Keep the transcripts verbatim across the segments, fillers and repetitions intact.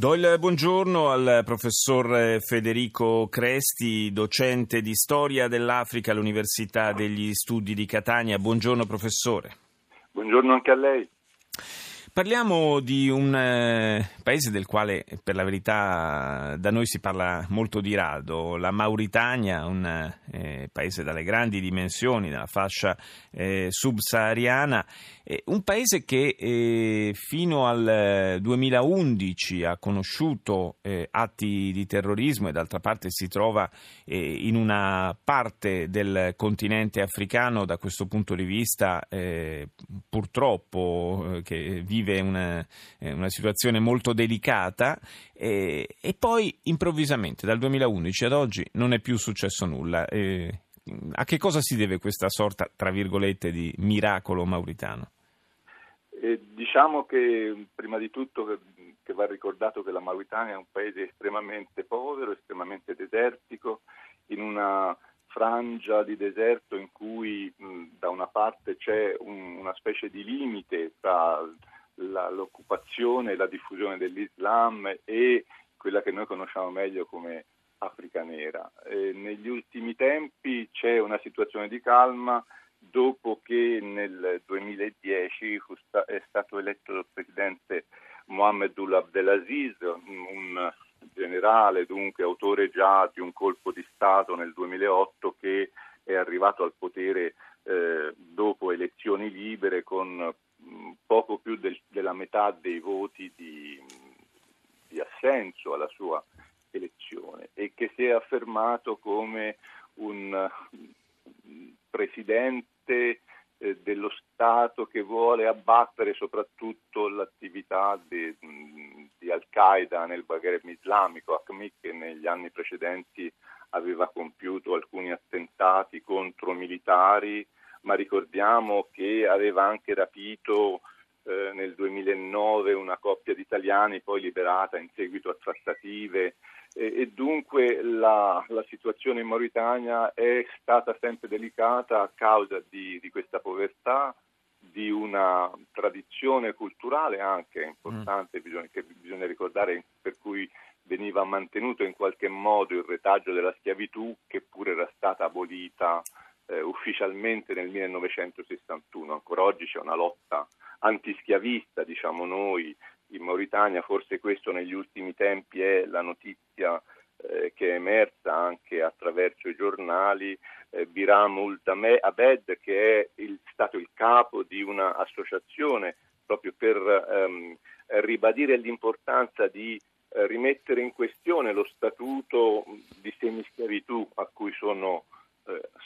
Do il buongiorno al professor Federico Cresti, docente di storia dell'Africa all'Università degli Studi di Catania. Buongiorno professore. Buongiorno anche a lei. Parliamo di un eh, paese del quale, per la verità, da noi si parla molto di rado, la Mauritania, un eh, paese dalle grandi dimensioni, nella fascia eh, subsahariana, eh, un paese che eh, fino al duemilaundici ha conosciuto eh, atti di terrorismo e d'altra parte si trova eh, in una parte del continente africano, da questo punto di vista, eh, purtroppo, eh, che vive Una, una situazione molto delicata e, e poi improvvisamente dal duemilaundici ad oggi non è più successo nulla. E a che cosa si deve questa sorta, tra virgolette, di miracolo mauritano? Eh, diciamo che prima di tutto che, che va ricordato che la Mauritania è un paese estremamente povero, estremamente desertico, in una frangia di deserto in cui mh, da una parte c'è un, una specie di limite tra La, l'occupazione e la diffusione dell'Islam e quella che noi conosciamo meglio come Africa nera. Eh, negli ultimi tempi c'è una situazione di calma dopo che nel duemiladieci sta, è stato eletto il presidente Mohamed Ould Abdelaziz, un generale, dunque autore già di un colpo di Stato nel duemilaotto che è arrivato al potere eh, dopo elezioni libere con poco più del, della metà dei voti di, di assenso alla sua elezione, e che si è affermato come un presidente eh, dello Stato che vuole abbattere soprattutto l'attività de, di Al-Qaeda nel Maghreb islamico, A Q M I, che negli anni precedenti aveva compiuto alcuni attentati contro militari, ma ricordiamo che aveva anche rapito eh, nel duemilanove una coppia di italiani, poi liberata in seguito a trattative, e, e dunque la, la situazione in Mauritania è stata sempre delicata a causa di, di questa povertà, di una tradizione culturale anche importante, mm. bisogna, che bisogna ricordare, per cui veniva mantenuto in qualche modo il retaggio della schiavitù, che pure era stata abolita Eh, ufficialmente nel millenovecentosessantuno. Ancora oggi c'è una lotta antischiavista, diciamo noi, in Mauritania. Forse questo negli ultimi tempi è la notizia eh, che è emersa anche attraverso i giornali. Eh, Biram Ould Dah Abeid, che è il, stato il capo di un'associazione proprio per ehm, ribadire l'importanza di eh, rimettere in questione lo statuto di semischiavitù a cui sono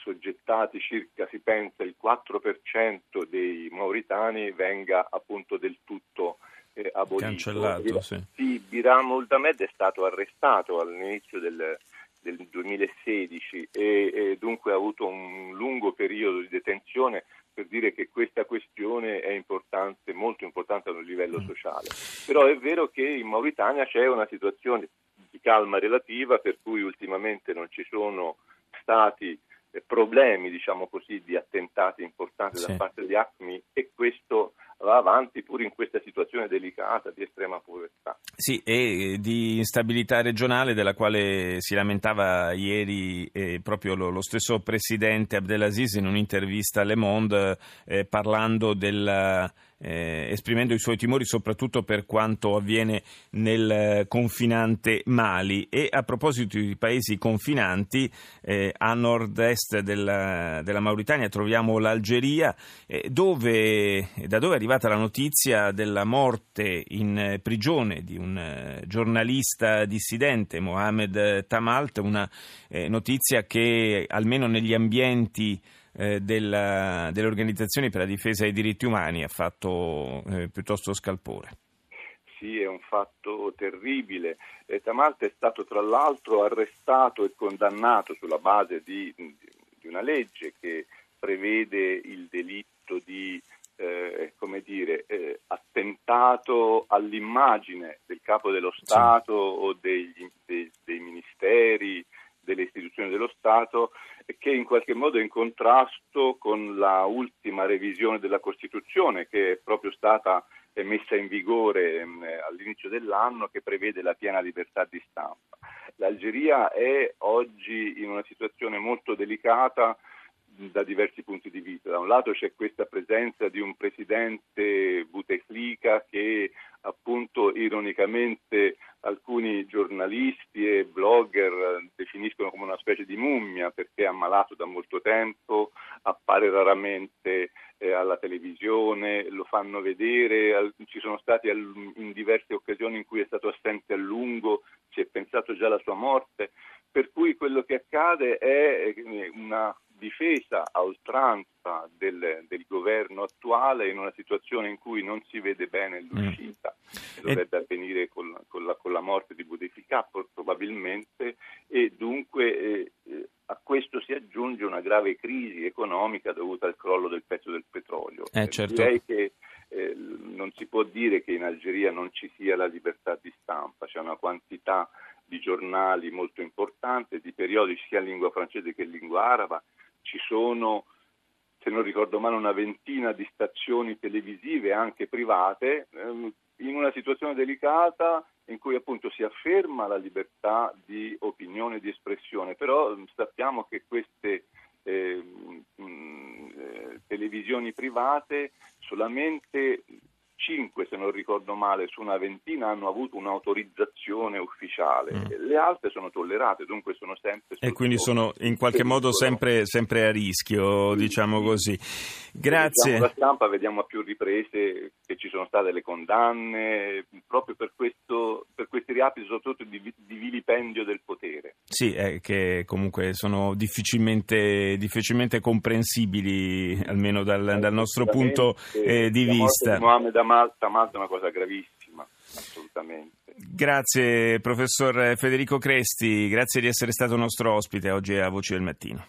soggettati circa, si pensa, il quattro per cento dei mauritani, venga appunto del tutto eh, abolito. Cancellato, sì. sì. Biram Ould Dah Abeid è stato arrestato all'inizio del, del duemilasedici e, e dunque ha avuto un lungo periodo di detenzione, per dire che questa questione è importante, molto importante a un livello mm. sociale. Però è vero che in Mauritania c'è una situazione di calma relativa, per cui ultimamente non ci sono stati problemi, diciamo così, di attentati importanti sì. da parte di A Q M I, e questo va avanti pure in questa situazione delicata di estrema povertà. Sì, e di instabilità regionale della quale si lamentava ieri eh, proprio lo, lo stesso presidente Abdelaziz in un'intervista a Le Monde, eh, parlando del eh, esprimendo i suoi timori soprattutto per quanto avviene nel confinante Mali. E a proposito di paesi confinanti, eh, a nord-est della, della Mauritania troviamo l'Algeria, eh, dove da dove arriva la notizia della morte in prigione di un giornalista dissidente, Mohamed Tamalt, una eh, notizia che almeno negli ambienti eh, della, delle organizzazioni per la difesa dei diritti umani ha fatto eh, piuttosto scalpore. sì, è un fatto terribile. Eh, Tamalt è stato tra l'altro arrestato e condannato sulla base di, di una legge che prevede il delitto di eh, come dire, eh, attentato all'immagine del capo dello Stato o degli, dei, dei ministeri, delle istituzioni dello Stato, che in qualche modo è in contrasto con la ultima revisione della Costituzione, che è proprio stata messa in vigore all'inizio dell'anno, che prevede la piena libertà di stampa. L'Algeria è oggi in una situazione molto delicata da diversi punti di vista. Da un lato c'è questa presenza di un presidente Bouteflika che appunto ironicamente alcuni giornalisti e blogger definiscono come una specie di mummia, perché è ammalato da molto tempo, appare raramente eh, alla televisione, lo fanno vedere, al, ci sono stati al, in diverse occasioni in cui è stato assente a lungo, si è pensato già alla sua morte, per cui quello che accade è una difesa a oltranza del, del governo attuale in una situazione in cui non si vede bene l'uscita. Mm. Dovrebbe e... avvenire con, con, la, con la morte di Bouteflika probabilmente, e dunque eh, eh, a questo si aggiunge una grave crisi economica dovuta al crollo del prezzo del petrolio. Eh, certo. Direi che eh, non si può dire che in Algeria non ci sia la libertà di stampa, c'è una quantità di giornali molto importante, di periodici sia in lingua francese che in lingua araba. Ci sono, se non ricordo male, una ventina di stazioni televisive anche private, in una situazione delicata in cui appunto si afferma la libertà di opinione e di espressione, però sappiamo che queste eh, mh, televisioni private solamente cinque, se non ricordo male, su una ventina hanno avuto un'autorizzazione ufficiale, mm. le altre sono tollerate, dunque sono sempre... E quindi sono in qualche modo sempre, sempre a rischio, sì, diciamo così. Grazie. La stampa, vediamo a più riprese che ci sono state le condanne, proprio per questo, per questi reati soprattutto di, di vilipendio del potere. Sì, eh, che comunque sono difficilmente, difficilmente comprensibili, almeno dal, dal nostro punto eh, di vista. Malta è una cosa gravissima, assolutamente. Grazie professor Federico Cresti, grazie di essere stato nostro ospite oggi a Voci del Mattino.